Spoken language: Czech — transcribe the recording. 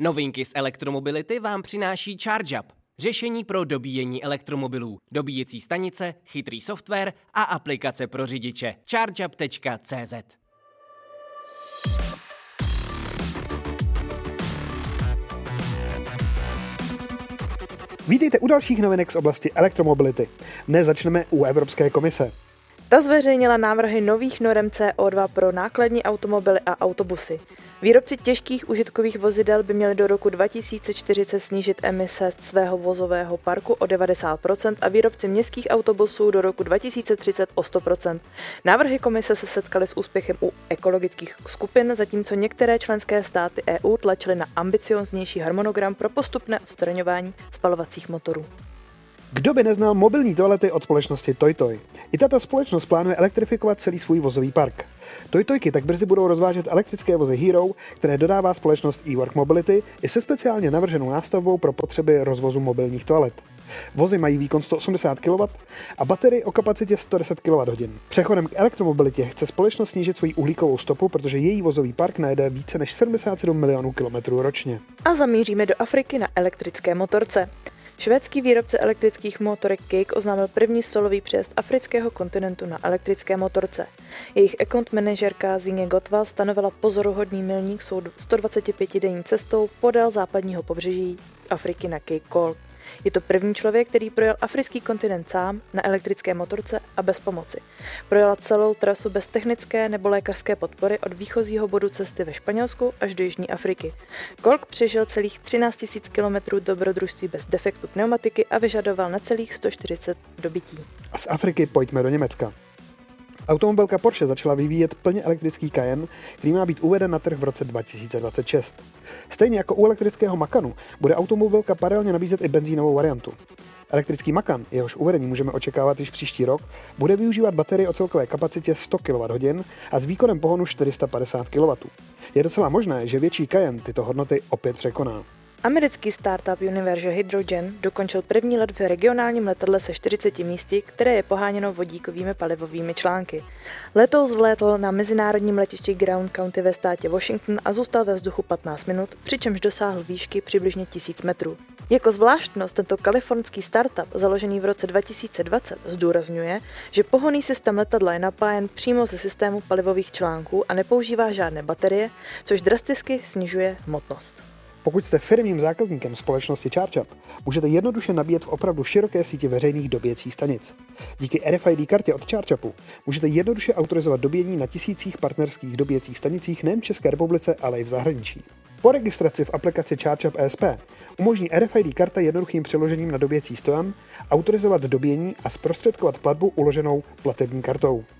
Novinky z elektromobility vám přináší ChargeUp, řešení pro dobíjení elektromobilů, dobíjecí stanice, chytrý software a aplikace pro řidiče. ChargeUp.cz. Vítejte u dalších novinek z oblasti elektromobility. Dnes začneme u Evropské komise. Ta zveřejnila návrhy nových norem CO2 pro nákladní automobily a autobusy. Výrobci těžkých užitkových vozidel by měli do roku 2040 snížit emise svého vozového parku o 90% a výrobci městských autobusů do roku 2030 o 100%. Návrhy komise se setkaly s úspěchem u ekologických skupin, zatímco některé členské státy EU tlačily na ambicióznější harmonogram pro postupné odstraňování spalovacích motorů. Kdo by neznal mobilní toalety od společnosti ToiToi? I tato společnost plánuje elektrifikovat celý svůj vozový park. ToiToiky tak brzy budou rozvážet elektrické vozy Hero, které dodává společnost e-Work Mobility, i se speciálně navrženou nástavbou pro potřeby rozvozu mobilních toalet. Vozy mají výkon 180 kW a baterii o kapacitě 110 kWh. Přechodem k elektromobilitě chce společnost snížit svoji uhlíkovou stopu, protože její vozový park najede více než 77 milionů kilometrů ročně. A zamíříme do Afriky na elektrické motorce. Švédský výrobce elektrických motorek CAKE oznámil první solový přejezd afrického kontinentu na elektrické motorce. Jejich account manažerka Signe Gottwald stanovila pozoruhodný milník svou 125denní cestou podél západního pobřeží Afriky na Cape Cold. Je to první člověk, který projel africký kontinent sám na elektrické motorce a bez pomoci. Projela celou trasu bez technické nebo lékařské podpory od výchozího bodu cesty ve Španělsku až do Jižní Afriky. Kolk přežil celých 13 000 km dobrodružství bez defektu pneumatiky a vyžadoval necelých 140 dobytí. A z Afriky pojďme do Německa. Automobilka Porsche začala vyvíjet plně elektrický Cayenne, který má být uveden na trh v roce 2026. Stejně jako u elektrického Macanu bude automobilka paralelně nabízet i benzínovou variantu. Elektrický Macan, jehož uvedení můžeme očekávat již příští rok, bude využívat baterii o celkové kapacitě 100 kWh a s výkonem pohonu 450 kW. Je docela možné, že větší Cayenne tyto hodnoty opět překoná. Americký startup Universal Hydrogen dokončil první let v regionálním letadle se 40 místy, které je poháněno vodíkovými palivovými články. Letoun vzlétl na mezinárodním letišti Ground County ve státě Washington a zůstal ve vzduchu 15 minut, přičemž dosáhl výšky přibližně 1000 metrů. Jako zvláštnost tento kalifornský startup, založený v roce 2020, zdůrazňuje, že pohonný systém letadla je napájen přímo ze systému palivových článků a nepoužívá žádné baterie, což drasticky snižuje hmotnost. Pokud jste firmním zákazníkem společnosti ChargeUp, můžete jednoduše nabíjet v opravdu široké síti veřejných dobíjecích stanic. Díky RFID kartě od ChargeUpu můžete jednoduše autorizovat dobíjení na tisících partnerských dobíjecích stanicích nejen v České republice, ale i v zahraničí. Po registraci v aplikaci ChargeUp ESP umožní RFID karta jednoduchým přeložením na dobíjecí stojan autorizovat dobíjení a zprostředkovat platbu uloženou platební kartou.